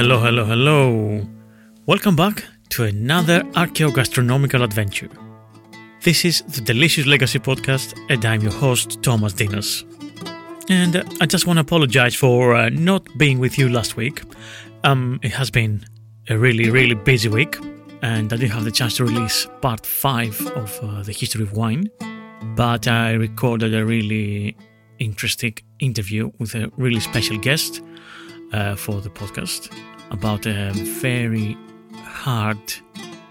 Hello, hello, hello. Welcome back to another archaeogastronomical adventure. This is the Delicious Legacy Podcast, and I'm your host, Thomas Dinas. And I just want to apologize for not being with you last week. It has been a really busy week, and I didn't have the chance to release part 5 of the history of wine, but I recorded a really interesting interview with a really special guest for the podcast about a very hard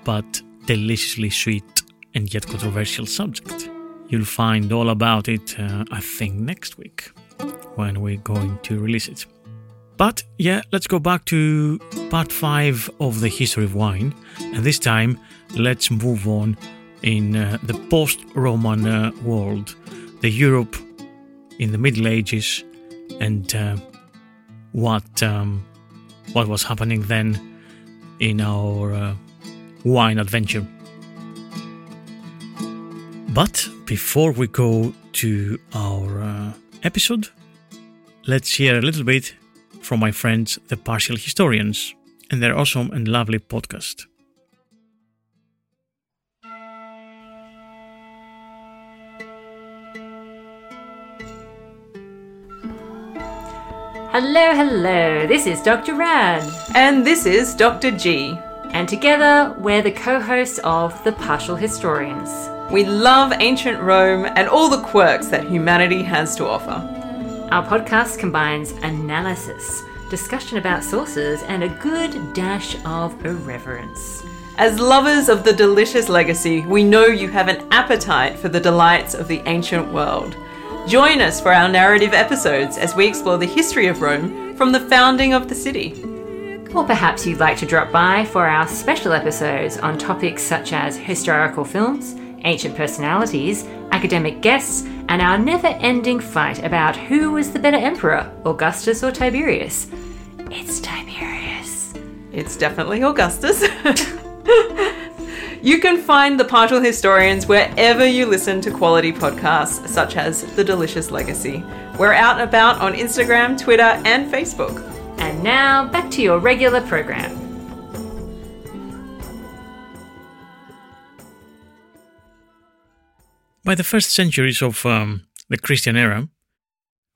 but deliciously sweet and yet controversial subject. You'll find all about it, I think, next week when we're going to release it. But yeah, let's go back to part 5 of the history of wine, and this time let's move on in the post-Roman world, the Europe in the Middle Ages, and what was happening then in our wine adventure. But before we go to our episode, let's hear a little bit from my friends, The Partial Historians, and their awesome and lovely podcast. Hello, hello, this is Dr. Rad. And this is Dr. G. And together, we're the co-hosts of The Partial Historians. We love ancient Rome and all the quirks that humanity has to offer. Our podcast combines analysis, discussion about sources, and a good dash of irreverence. As lovers of the delicious legacy, we know you have an appetite for the delights of the ancient world. Join us for our narrative episodes as we explore the history of Rome from the founding of the city. Or perhaps you'd like to drop by for our special episodes on topics such as historical films, ancient personalities, academic guests, and our never-ending fight about who was the better emperor, Augustus or Tiberius. It's Tiberius. It's definitely Augustus. You can find The Partial Historians wherever you listen to quality podcasts, such as The Delicious Legacy. We're out and about on Instagram, Twitter, and Facebook. And now, back to your regular program. By the first centuries of the Christian era,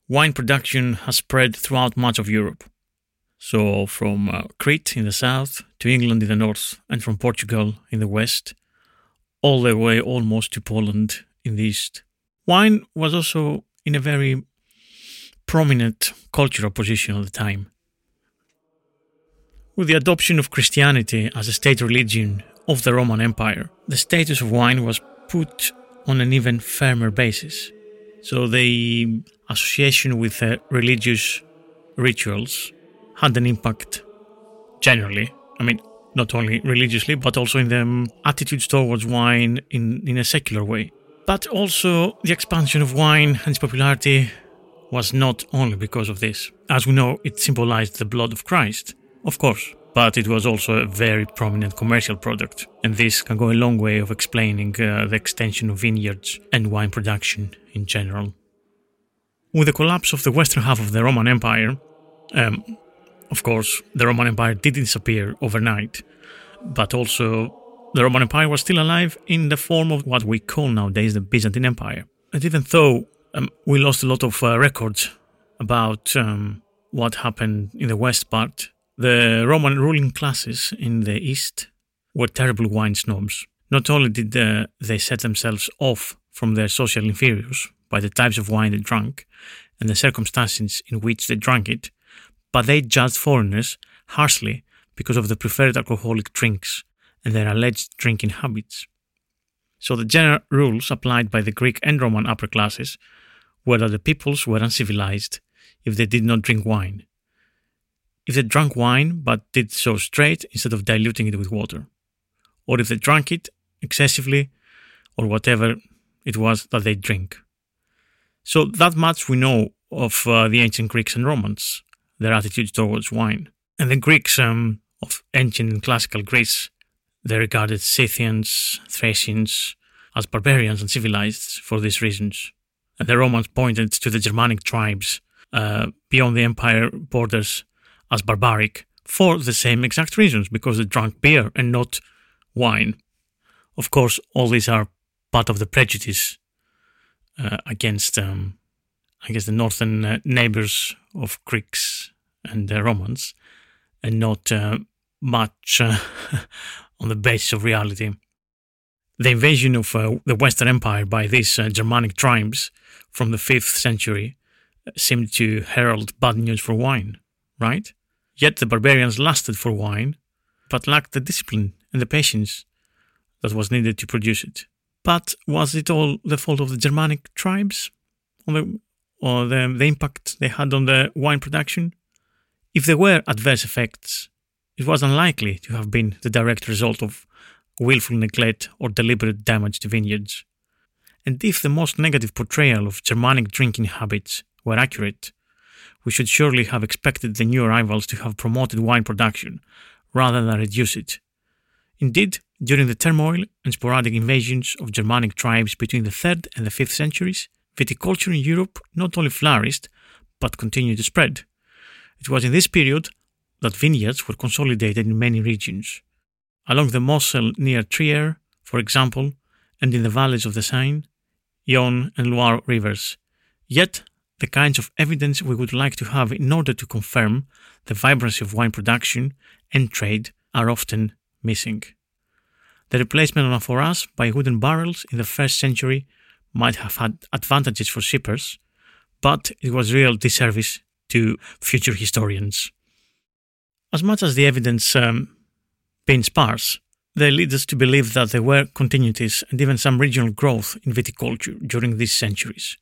wine production has spread throughout much of Europe. So from Crete in the south to England in the north and from Portugal in the west, all the way almost to Poland in the east. Wine was also in a very prominent cultural position at the time. With the adoption of Christianity as a state religion of the Roman Empire, the status of wine was put on an even firmer basis. So the association with religious rituals had an impact generally. I mean, not only religiously, but also in the attitudes towards wine in a secular way. But also the expansion of wine and its popularity was not only because of this. As we know, it symbolized the blood of Christ, of course, but it was also a very prominent commercial product. And this can go a long way of explaining the extension of vineyards and wine production in general. With the collapse of the western half of the Roman Empire, Of course, the Roman Empire didn't disappear overnight, but also the Roman Empire was still alive in the form of what we call nowadays the Byzantine Empire. And even though we lost a lot of records about what happened in the west part, the Roman ruling classes in the east were terrible wine snobs. Not only did they set themselves off from their social inferiors by the types of wine they drank and the circumstances in which they drank it, but they judged foreigners harshly because of the preferred alcoholic drinks and their alleged drinking habits. So the general rules applied by the Greek and Roman upper classes were that the peoples were uncivilized if they did not drink wine, if they drank wine but did so straight instead of diluting it with water, or if they drank it excessively or whatever it was that they drink. So that much we know of the ancient Greeks and Romans, their attitudes towards wine. And the Greeks of ancient and classical Greece, they regarded Scythians, Thracians as barbarians and civilized for these reasons. And the Romans pointed to the Germanic tribes beyond the empire borders as barbaric for the same exact reasons, because they drank beer and not wine. Of course, all these are part of the prejudice against, I guess, the northern neighbors of Greeks and Romans, and not much on the basis of reality. The invasion of the Western Empire by these Germanic tribes from the 5th century seemed to herald bad news for wine, right? Yet the barbarians lusted for wine, but lacked the discipline and the patience that was needed to produce it. But was it all the fault of the Germanic tribes, or the impact they had on the wine production? If there were adverse effects, it was unlikely to have been the direct result of willful neglect or deliberate damage to vineyards. And if the most negative portrayal of Germanic drinking habits were accurate, we should surely have expected the new arrivals to have promoted wine production rather than reduce it. Indeed, during the turmoil and sporadic invasions of Germanic tribes between the 3rd and the 5th centuries, viticulture in Europe not only flourished, but continued to spread. It was in this period that vineyards were consolidated in many regions. Along the Moselle near Trier, for example, and in the valleys of the Seine, Yonne and Loire rivers. Yet, the kinds of evidence we would like to have in order to confirm the vibrancy of wine production and trade are often missing. The replacement of amphoras by wooden barrels in the 1st century might have had advantages for shippers, but it was real disservice to future historians. As much as the evidence being sparse, they lead us to believe that there were continuities and even some regional growth in viticulture during these centuries.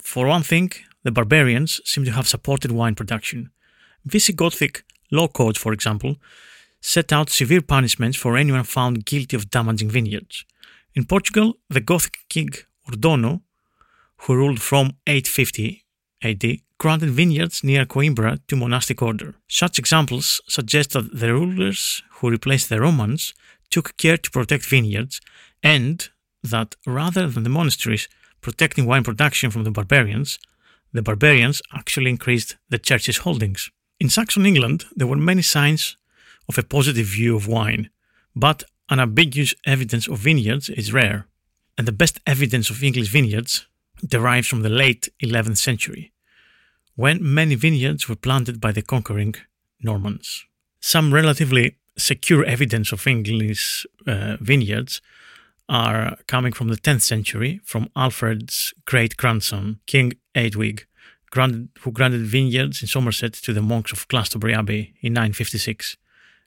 For one thing, the barbarians seem to have supported wine production. Visigothic law codes, for example, set out severe punishments for anyone found guilty of damaging vineyards. In Portugal, the Gothic king Ordono, who ruled from 850 AD, granted vineyards near Coimbra to monastic order. Such examples suggest that the rulers who replaced the Romans took care to protect vineyards, and that rather than the monasteries protecting wine production from the barbarians actually increased the church's holdings. In Saxon England, there were many signs of a positive view of wine, but unambiguous evidence of vineyards is rare, and the best evidence of English vineyards derives from the late 11th century, when many vineyards were planted by the conquering Normans. Some relatively secure evidence of English vineyards are coming from the 10th century, from Alfred's great-grandson, King Edwig, who granted vineyards in Somerset to the monks of Glastonbury Abbey in 956,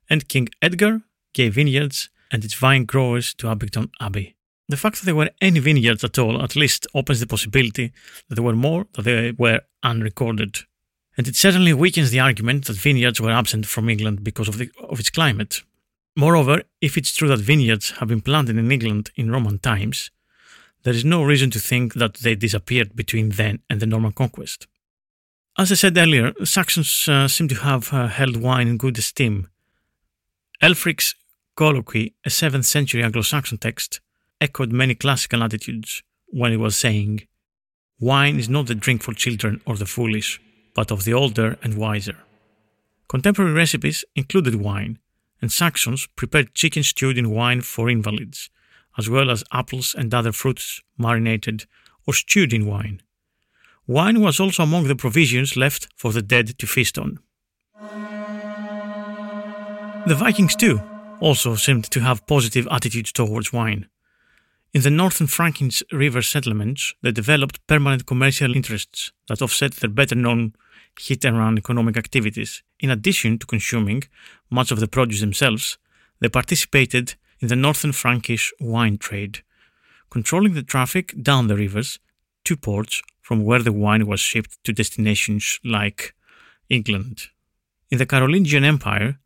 and King Edgar gave vineyards and its vine growers to Abingdon Abbey. The fact that there were any vineyards at all at least opens the possibility that there were more that they were unrecorded. And it certainly weakens the argument that vineyards were absent from England because of its climate. Moreover, if it's true that vineyards have been planted in England in Roman times, there is no reason to think that they disappeared between then and the Norman conquest. As I said earlier, Saxons seem to have held wine in good esteem. Elfric's Colloquy, a 7th century Anglo-Saxon text, echoed many classical attitudes when it was saying, "Wine is not the drink for children or the foolish, but of the older and wiser. Contemporary recipes included wine, and Saxons prepared chicken stewed in wine for invalids, as well as apples and other fruits marinated or stewed in wine. Wine was also among the provisions left for the dead to feast on. The Vikings too also seemed to have positive attitudes towards wine. In the northern Frankish river settlements, they developed permanent commercial interests that offset their better-known hit-and-run economic activities. In addition to consuming much of the produce themselves, they participated in the northern Frankish wine trade, controlling the traffic down the rivers to ports from where the wine was shipped to destinations like England. In the Carolingian Empire,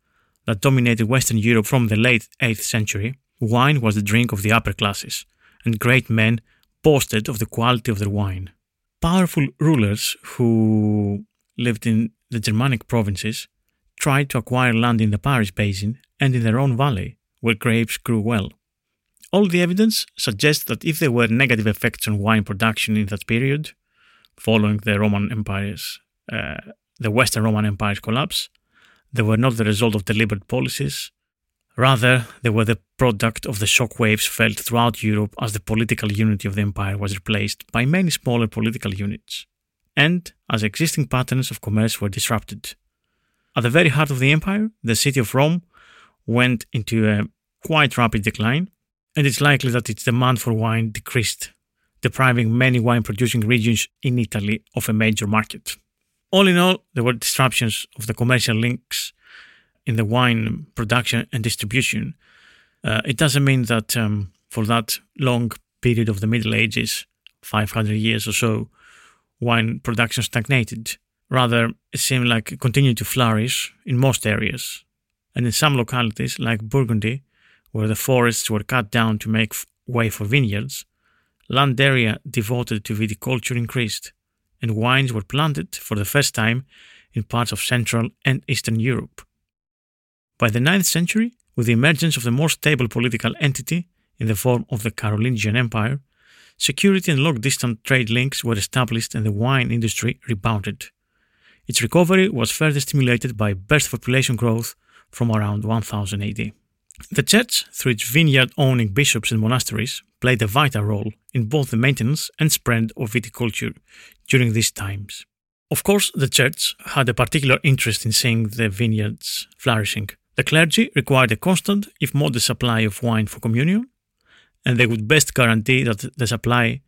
that dominated Western Europe from the late 8th century, wine was the drink of the upper classes, and great men boasted of the quality of their wine. Powerful rulers who lived in the Germanic provinces tried to acquire land in the Paris basin and in their own valley, where grapes grew well. All the evidence suggests that if there were negative effects on wine production in that period, following the Roman Empire's, the Western Roman Empire's collapse, they were not the result of deliberate policies. Rather, they were the product of the shockwaves felt throughout Europe as the political unity of the empire was replaced by many smaller political units, and as existing patterns of commerce were disrupted. At the very heart of the empire, the city of Rome went into a quite rapid decline, and it's likely that its demand for wine decreased, depriving many wine-producing regions in Italy of a major market. All in all, there were disruptions of the commercial links in the wine production and distribution. It doesn't mean that for that long period of the Middle Ages, 500 years or so, wine production stagnated. Rather, it seemed like it continued to flourish in most areas. And in some localities, like Burgundy, where the forests were cut down to make way for vineyards, land area devoted to viticulture increased, and wines were planted for the first time in parts of Central and Eastern Europe. By the 9th century, with the emergence of the more stable political entity in the form of the Carolingian Empire, security and long-distance trade links were established and the wine industry rebounded. Its recovery was further stimulated by burst of population growth from around 1000 AD. The church, through its vineyard-owning bishops and monasteries, played a vital role in both the maintenance and spread of viticulture during these times. Of course, the church had a particular interest in seeing the vineyards flourishing. The clergy required a constant, if modest, supply of wine for communion, and they would best guarantee that the supply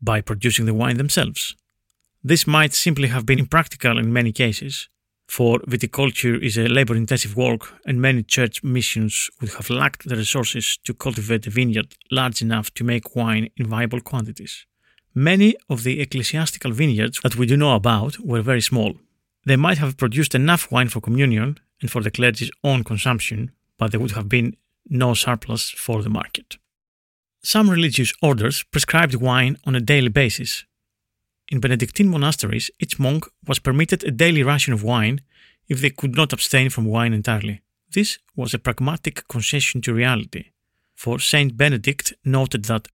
by producing the wine themselves. This might simply have been impractical in many cases, for viticulture is a labor-intensive work, and many church missions would have lacked the resources to cultivate a vineyard large enough to make wine in viable quantities. Many of the ecclesiastical vineyards that we do know about were very small. They might have produced enough wine for communion and for the clergy's own consumption, but there would have been no surplus for the market. Some religious orders prescribed wine on a daily basis. In Benedictine monasteries, each monk was permitted a daily ration of wine if they could not abstain from wine entirely. This was a pragmatic concession to reality, for Saint Benedict noted that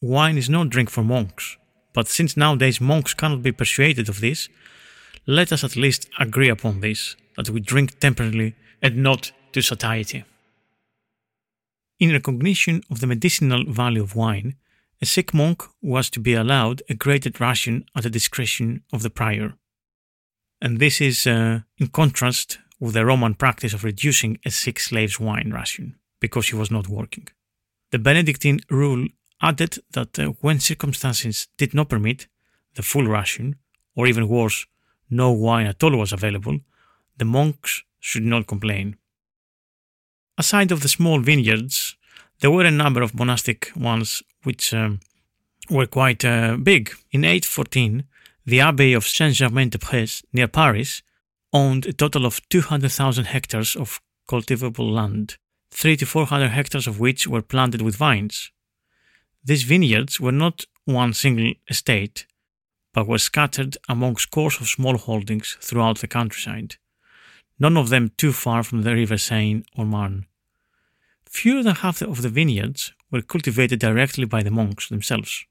wine is no drink for monks, but since nowadays monks cannot be persuaded of this, let us at least agree upon this, that we drink temperately and not to satiety. In recognition of the medicinal value of wine, a sick monk was to be allowed a graded ration at the discretion of the prior. And this is in contrast with the Roman practice of reducing a sick slave's wine ration, because he was not working. The Benedictine rule added that when circumstances did not permit the full ration, or even worse, no wine at all was available, the monks should not complain. Aside of the small vineyards, there were a number of monastic ones which were quite big. In 814, the Abbey of Saint-Germain-des-Prés near Paris owned a total of 200,000 hectares of cultivable land, 300 to 400 hectares of which were planted with vines. These vineyards were not one single estate, but were scattered among scores of small holdings throughout the countryside, none of them too far from the river Seine or Marne. Fewer than half of the vineyards were cultivated directly by the monks themselves,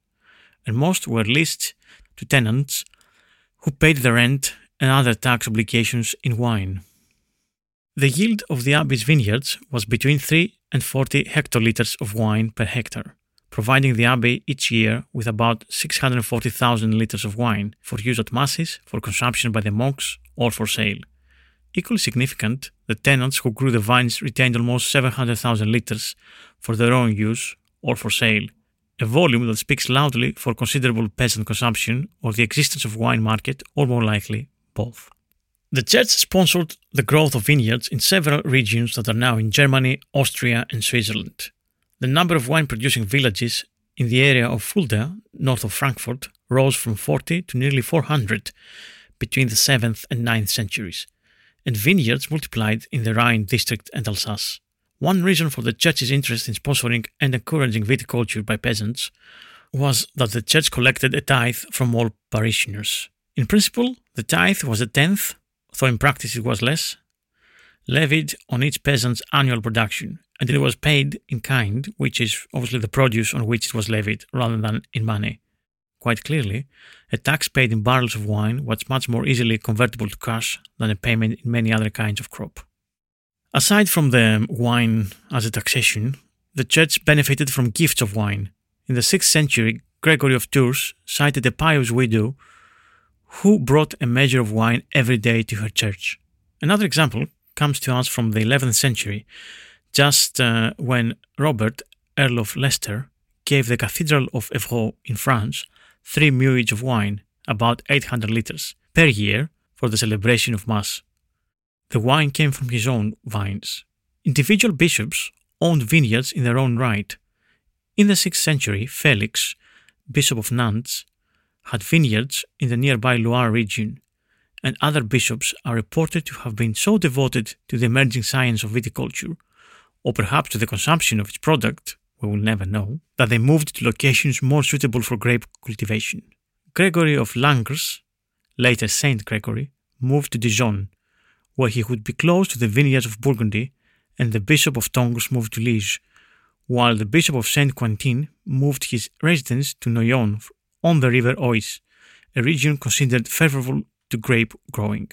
and most were leased to tenants who paid the rent and other tax obligations in wine. The yield of the abbey's vineyards was between 3 and 40 hectoliters of wine per hectare, providing the abbey each year with about 640,000 liters of wine for use at masses, for consumption by the monks, or for sale. Equally significant, the tenants who grew the vines retained almost 700,000 liters for their own use or for sale, a volume that speaks loudly for considerable peasant consumption or the existence of wine market, or more likely, both. The church sponsored the growth of vineyards in several regions that are now in Germany, Austria and Switzerland. The number of wine-producing villages in the area of Fulda, north of Frankfurt, rose from 40 to nearly 400 between the 7th and 9th centuries, and vineyards multiplied in the Rhine district and Alsace. One reason for the church's interest in sponsoring and encouraging viticulture by peasants was that the church collected a tithe from all parishioners. In principle, the tithe was a tenth, though in practice it was less, levied on each peasant's annual production, and it was paid in kind, which is obviously the produce on which it was levied, rather than in money. Quite clearly, a tax paid in barrels of wine was much more easily convertible to cash than a payment in many other kinds of crop. Aside from the wine as a taxation, the church benefited from gifts of wine. In the 6th century, Gregory of Tours cited a pious widow who brought a measure of wine every day to her church. Another example comes to us from the 11th century, just when Robert, Earl of Leicester, gave the Cathedral of Evreux in France 3 muage of wine, about 800 litres, per year for the celebration of Mass. The wine came from his own vines. Individual bishops owned vineyards in their own right. In the 6th century, Felix, Bishop of Nantes, had vineyards in the nearby Loire region, and other bishops are reported to have been so devoted to the emerging science of viticulture, or perhaps to the consumption of its product, we will never know, that they moved to locations more suitable for grape cultivation. Gregory of Langres, later Saint Gregory, moved to Dijon, where he would be close to the vineyards of Burgundy, and the Bishop of Tonges moved to Liège, while the Bishop of Saint-Quentin moved his residence to Noyon on the River Oise, a region considered favourable to grape growing.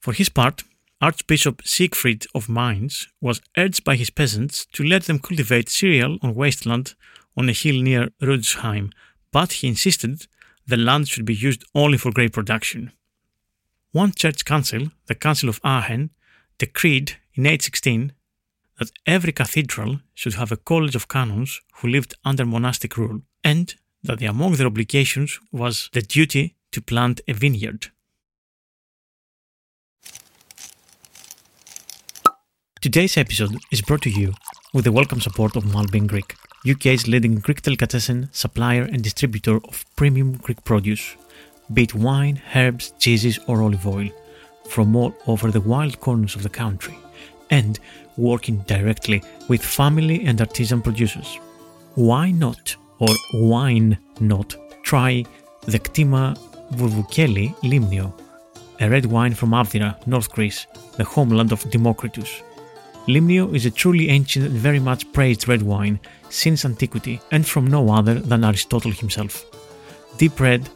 For his part, Archbishop Siegfried of Mainz was urged by his peasants to let them cultivate cereal on wasteland on a hill near Rüdesheim, but he insisted the land should be used only for grape production. One church council, the Council of Aachen, decreed in 816 that every cathedral should have a college of canons who lived under monastic rule, and that among their obligations was the duty to plant a vineyard. Today's episode is brought to you with the welcome support of Maltby and Greek, UK's leading Greek delicatessen supplier and distributor of premium Greek produce, be it wine, herbs, cheeses or olive oil, from all over the wild corners of the country, and working directly with family and artisan producers. Why not, or wine not, try the Ktima Vurvukeli Limnio, a red wine from Avdira, North Greece, the homeland of Democritus. Limnio is a truly ancient and very much praised red wine since antiquity, and from no other than Aristotle himself. Deep red,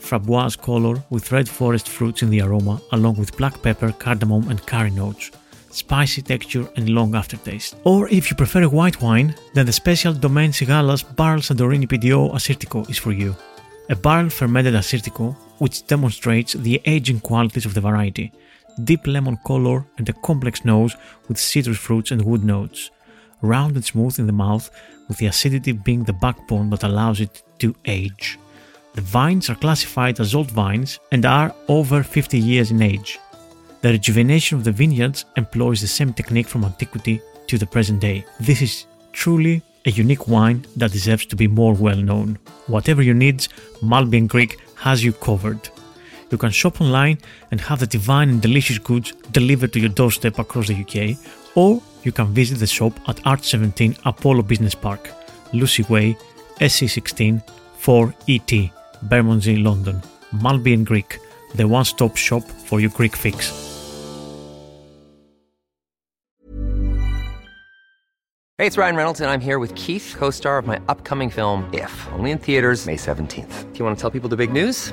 framboise color with red forest fruits in the aroma, along with black pepper, cardamom and curry notes, spicy texture and long aftertaste. Or if you prefer a white wine, then the special Domaine Sigalla's Barrel Santorini PDO Assyrtico is for you. A barrel fermented Assyrtico which demonstrates the aging qualities of the variety, deep lemon color and a complex nose with citrus fruits and wood notes, round and smooth in the mouth with the acidity being the backbone that allows it to age. The vines are classified as old vines and are over 50 years in age. The rejuvenation of the vineyards employs the same technique from antiquity to the present day. This is truly a unique wine that deserves to be more well known. Whatever your needs, Maltby and Greek has you covered. You can shop online and have the divine and delicious goods delivered to your doorstep across the UK, or you can visit the shop at Arch 17 Apollo Business Park, Lucy Way, SC16 4ET, Bermondsey, London. Maltby and Greek, the one-stop shop for your Greek fix. Hey, it's Ryan Reynolds, and I'm here with Keith, co-star of my upcoming film, If, only in theaters May 17th. Do you want to tell people the big news?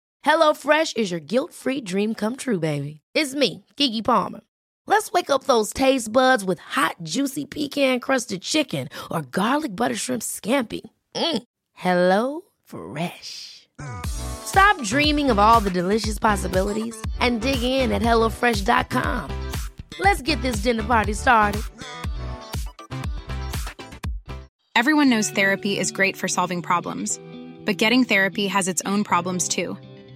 Hello Fresh is your guilt-free dream come true, baby. It's me, Keke Palmer. Let's wake up those taste buds with hot, juicy pecan-crusted chicken or garlic butter shrimp scampi. Hello Fresh. Stop dreaming of all the delicious possibilities and dig in at HelloFresh.com. Let's get this dinner party started. Everyone knows therapy is great for solving problems, but getting therapy has its own problems too.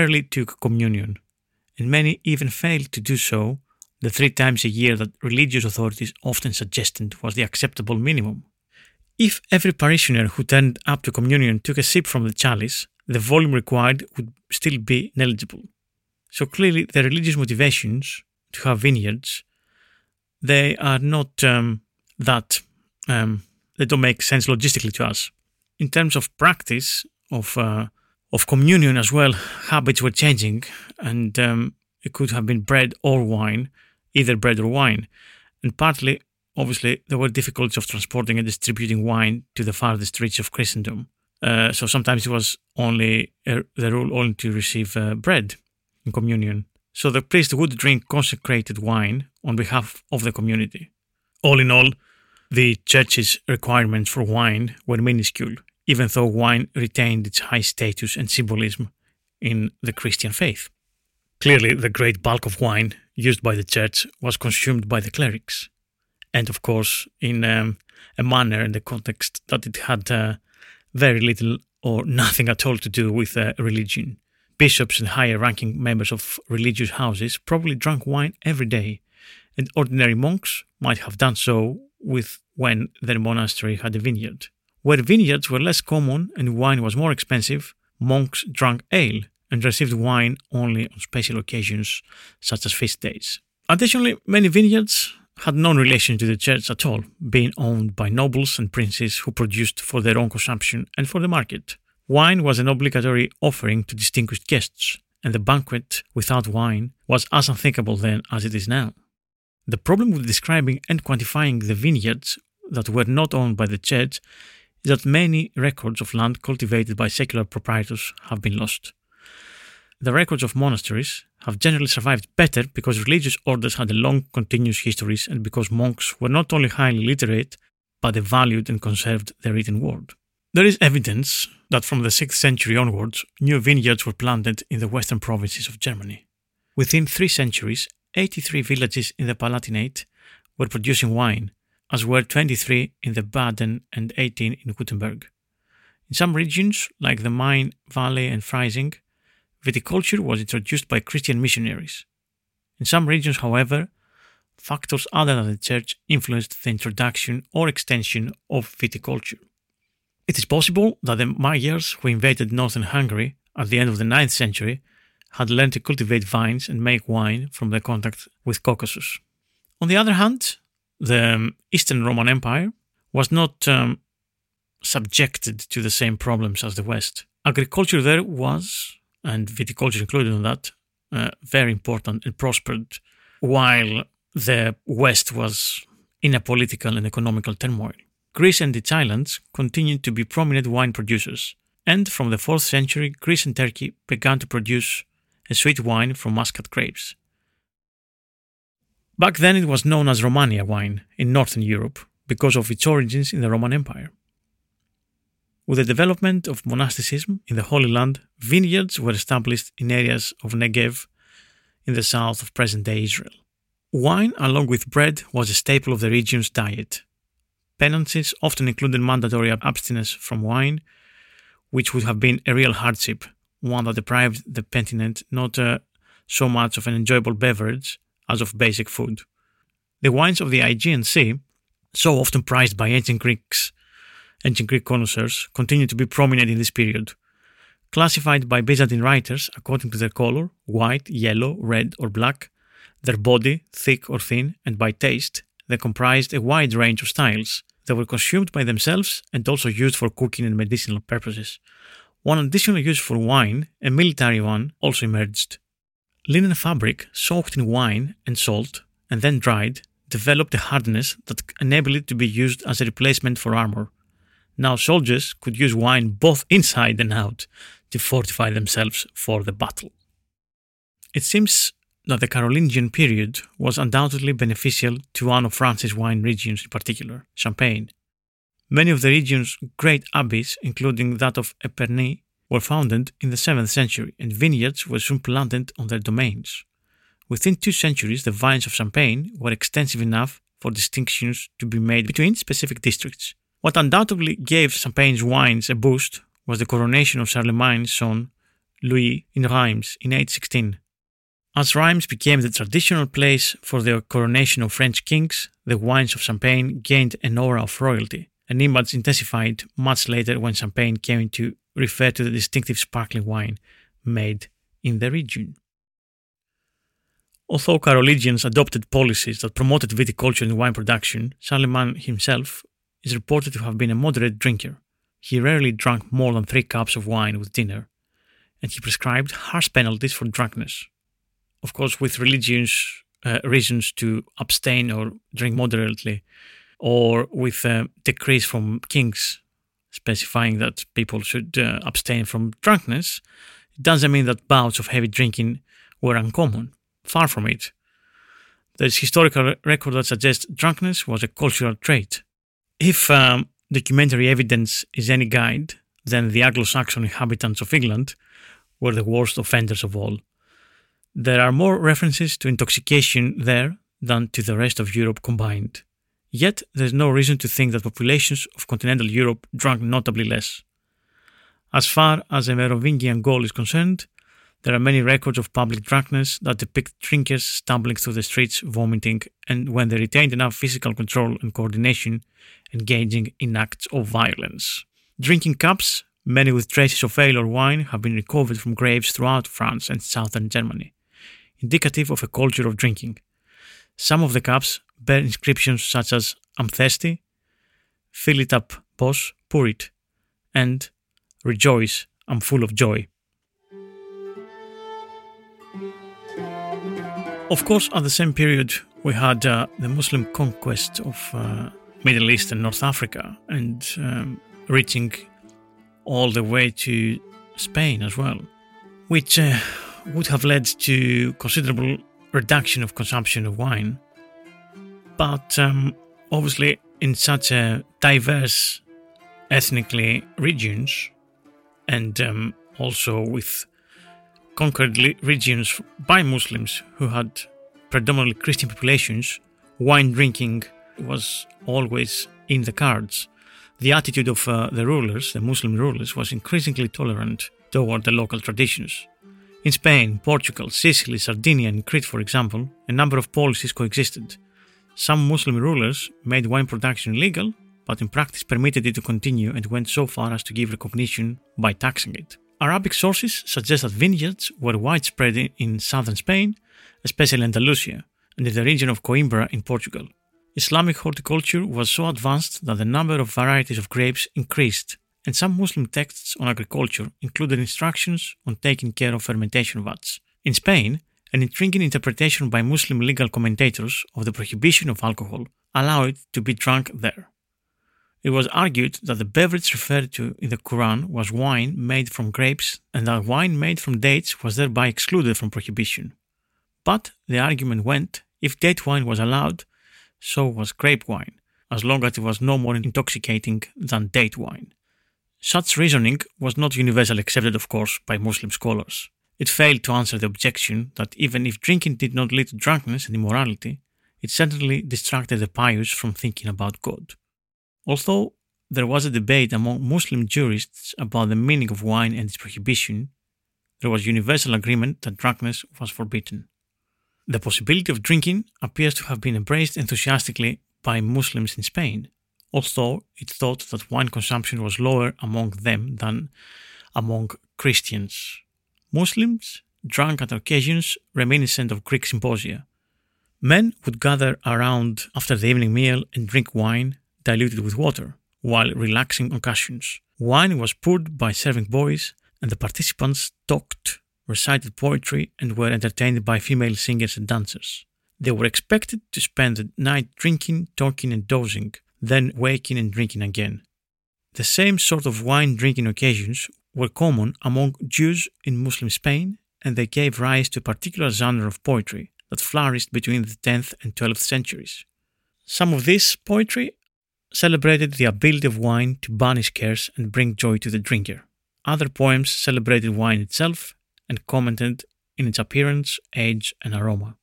rarely took communion, and many even failed to do so the 3 times a year that religious authorities often suggested was the acceptable minimum. If every parishioner who turned up to communion took a sip from the chalice, the volume required would still be negligible. So clearly the religious motivations to have vineyards, they are not they don't make sense logistically to us. In terms of practice of communion as well, habits were changing, and it could have been bread or wine, either bread or wine. And partly, obviously, there were difficulties of transporting and distributing wine to the farthest reach of Christendom. So sometimes it was the rule only to receive bread in communion. So the priest would drink consecrated wine on behalf of the community. All in all, the church's requirements for wine were minuscule, even though wine retained its high status and symbolism in the Christian faith. Clearly, the great bulk of wine used by the church was consumed by the clerics, and of course in a manner and a context that it had very little or nothing at all to do with religion. Bishops and higher-ranking members of religious houses probably drank wine every day, and ordinary monks might have done so when their monastery had a vineyard. Where vineyards were less common and wine was more expensive, monks drank ale and received wine only on special occasions such as feast days. Additionally, many vineyards had no relation to the church at all, being owned by nobles and princes who produced for their own consumption and for the market. Wine was an obligatory offering to distinguished guests, and the banquet without wine was as unthinkable then as it is now. The problem with describing and quantifying the vineyards that were not owned by the church is that many records of land cultivated by secular proprietors have been lost. The records of monasteries have generally survived better because religious orders had a long, continuous histories and because monks were not only highly literate, but they valued and conserved the written word. There is evidence that from the 6th century onwards, new vineyards were planted in the western provinces of Germany. Within 3 centuries, 83 villages in the Palatinate were producing wine, as were 23 in the Baden and 18 in Württemberg. In some regions, like the Main Valley and Freising, viticulture was introduced by Christian missionaries. In some regions, however, factors other than the church influenced the introduction or extension of viticulture. It is possible that the Magyars who invaded northern Hungary at the end of the 9th century had learned to cultivate vines and make wine from their contact with Caucasus. On the other hand, the Eastern Roman Empire was not subjected to the same problems as the West. Agriculture there was, and viticulture included in that, very important and prospered, while the West was in a political and economical turmoil. Greece and its islands continued to be prominent wine producers, and from the 4th century, Greece and Turkey began to produce a sweet wine from muscat grapes. Back then it was known as Romania wine in Northern Europe because of its origins in the Roman Empire. With the development of monasticism in the Holy Land, vineyards were established in areas of Negev in the south of present-day Israel. Wine, along with bread, was a staple of the region's diet. Penances often included mandatory abstinence from wine, which would have been a real hardship, one that deprived the continent not so much of an enjoyable beverage as of basic food. The wines of the Aegean Sea, so often prized by ancient Greek connoisseurs, continue to be prominent in this period, classified by Byzantine writers according to their color, white, yellow, red or black, their body, thick or thin, and by taste. They comprised a wide range of styles. They were consumed by themselves and also used for cooking and medicinal purposes. One additional use for wine, a military one, also emerged. Linen fabric, soaked in wine and salt, and then dried, developed a hardness that enabled it to be used as a replacement for armor. Now soldiers could use wine both inside and out to fortify themselves for the battle. It seems that the Carolingian period was undoubtedly beneficial to Anne of France's wine regions, in particular, Champagne. Many of the region's great abbeys, including that of Epernay, were founded in the 7th century and vineyards were soon planted on their domains. Within 2 centuries, the vines of Champagne were extensive enough for distinctions to be made between specific districts. What undoubtedly gave Champagne's wines a boost was the coronation of Charlemagne's son, Louis, in Rheims in 816. As Rheims became the traditional place for the coronation of French kings, the wines of Champagne gained an aura of royalty, an image intensified much later when Champagne came to refer to the distinctive sparkling wine made in the region. Although Carolingians adopted policies that promoted viticulture and wine production, Charlemagne himself is reported to have been a moderate drinker. He rarely drank more than 3 cups of wine with dinner, and he prescribed harsh penalties for drunkenness. Of course, with religious reasons to abstain or drink moderately, or with decrees from kings specifying that people should abstain from drunkenness, it doesn't mean that bouts of heavy drinking were uncommon. Far from it. There's historical record that suggests drunkenness was a cultural trait. If documentary evidence is any guide, then the Anglo-Saxon inhabitants of England were the worst offenders of all. There are more references to intoxication there than to the rest of Europe combined. Yet, there's no reason to think that populations of continental Europe drank notably less. As far as the Merovingian Gaul is concerned, there are many records of public drunkenness that depict drinkers stumbling through the streets, vomiting, and when they retained enough physical control and coordination, engaging in acts of violence. Drinking cups, many with traces of ale or wine, have been recovered from graves throughout France and southern Germany, indicative of a culture of drinking. Some of the cups bear inscriptions such as "I'm thirsty," "Fill it up, boss, pour it," and "Rejoice, I'm full of joy." Of course, at the same period, we had the Muslim conquest of Middle East and North Africa, and reaching all the way to Spain as well, which would have led to considerable reduction of consumption of wine. But obviously, in such a diverse ethnically regions, and also with conquered regions by Muslims who had predominantly Christian populations, wine drinking was always in the cards. The attitude of the rulers, the Muslim rulers, was increasingly tolerant toward the local traditions. In Spain, Portugal, Sicily, Sardinia and Crete, for example, a number of policies coexisted. Some Muslim rulers made wine production illegal, but in practice permitted it to continue and went so far as to give recognition by taxing it. Arabic sources suggest that vineyards were widespread in southern Spain, especially Andalusia, and in the region of Coimbra in Portugal. Islamic horticulture was so advanced that the number of varieties of grapes increased, and some Muslim texts on agriculture included instructions on taking care of fermentation vats, In Spain, an intriguing interpretation by Muslim legal commentators of the prohibition of alcohol allowed it to be drunk there. It was argued that the beverage referred to in the Quran was wine made from grapes and that wine made from dates was thereby excluded from prohibition. But the argument went, if date wine was allowed, so was grape wine, as long as it was no more intoxicating than date wine. Such reasoning was not universally accepted, of course, by Muslim scholars. It failed to answer the objection that even if drinking did not lead to drunkenness and immorality, it certainly distracted the pious from thinking about God. Although there was a debate among Muslim jurists about the meaning of wine and its prohibition, there was universal agreement that drunkenness was forbidden. The possibility of drinking appears to have been embraced enthusiastically by Muslims in Spain, although it's thought that wine consumption was lower among them than among Christians. Muslims drank at occasions reminiscent of Greek symposia. Men would gather around after the evening meal and drink wine diluted with water, while relaxing on cushions. Wine was poured by serving boys, and the participants talked, recited poetry, and were entertained by female singers and dancers. They were expected to spend the night drinking, talking, and dozing, then waking and drinking again. The same sort of wine-drinking occasions were common among Jews in Muslim Spain, and they gave rise to a particular genre of poetry that flourished between the 10th and 12th centuries. Some of this poetry celebrated the ability of wine to banish cares and bring joy to the drinker. Other poems celebrated wine itself and commented in its appearance, age, and aroma.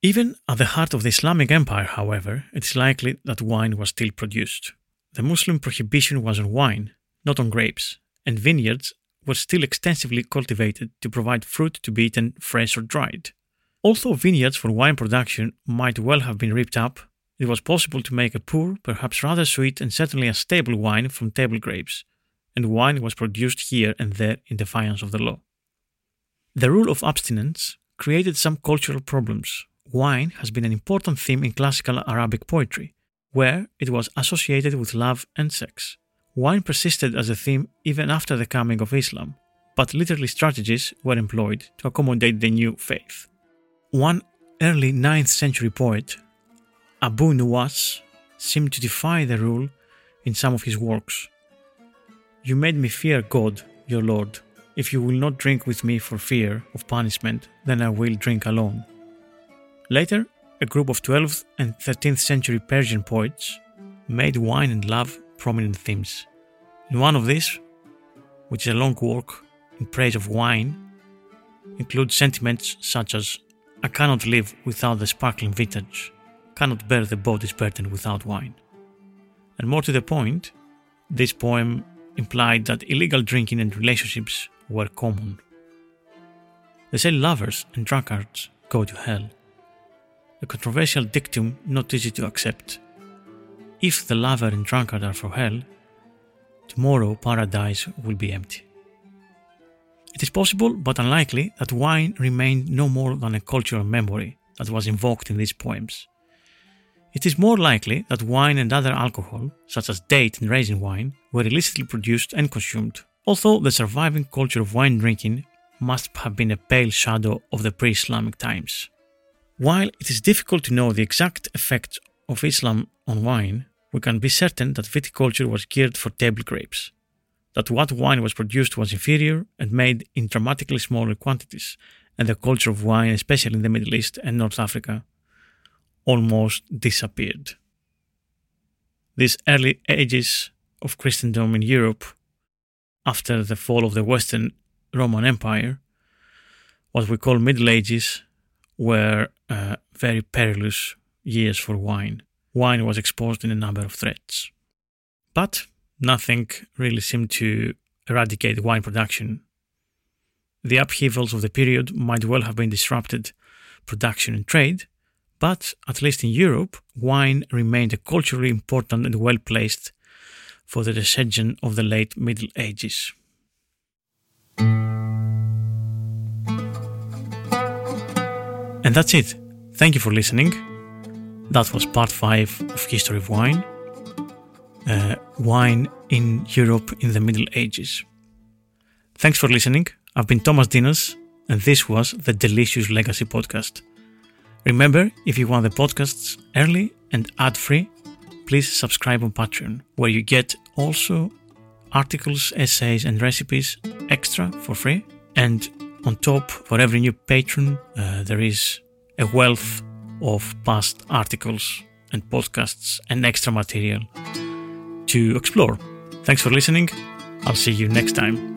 Even at the heart of the Islamic Empire, however, it is likely that wine was still produced. The Muslim prohibition was on wine, not on grapes, and vineyards were still extensively cultivated to provide fruit to be eaten fresh or dried. Although vineyards for wine production might well have been ripped up, it was possible to make a poor, perhaps rather sweet and certainly a stable wine from table grapes, and wine was produced here and there in defiance of the law. The rule of abstinence created some cultural problems. Wine has been an important theme in classical Arabic poetry, where it was associated with love and sex. Wine persisted as a theme even after the coming of Islam, but literary strategies were employed to accommodate the new faith. One early 9th century poet, Abu Nuwas, seemed to defy the rule in some of his works. You made me fear God, your Lord. If you will not drink with me for fear of punishment, then I will drink alone. Later, a group of 12th and 13th century Persian poets made wine and love prominent themes. In one of these, which is a long work in praise of wine, includes sentiments such as I cannot live without the sparkling vintage, cannot bear the body's burden without wine. And more to the point, this poem implied that illegal drinking and relationships were common. They say lovers and drunkards go to hell. A controversial dictum not easy to accept. If the lover and drunkard are for hell, tomorrow paradise will be empty. It is possible but unlikely that wine remained no more than a cultural memory that was invoked in these poems. It is more likely that wine and other alcohol, such as date and raisin wine, were illicitly produced and consumed, although the surviving culture of wine drinking must have been a pale shadow of the pre-Islamic times. While it is difficult to know the exact effects of Islam on wine, we can be certain that viticulture was geared for table grapes, that what wine was produced was inferior and made in dramatically smaller quantities, and the culture of wine, especially in the Middle East and North Africa, almost disappeared. These early ages of Christendom in Europe, after the fall of the Western Roman Empire, what we call Middle Ages, were very perilous years for wine. Wine was exposed in a number of threats. But nothing really seemed to eradicate wine production. The upheavals of the period might well have been disrupted production and trade, but, at least in Europe, wine remained a culturally important and well-placed for the resurgence of the late Middle Ages. And that's it. Thank you for listening. That was part 5 of History of Wine. Wine in Europe in the Middle Ages. Thanks for listening. I've been Thomas Dinas, and this was the Delicious Legacy Podcast. Remember, if you want the podcasts early and ad-free, please subscribe on Patreon, where you get also articles, essays and recipes extra for free. And on top, for every new patron, there is a wealth of past articles and podcasts and extra material to explore. Thanks for listening. I'll see you next time.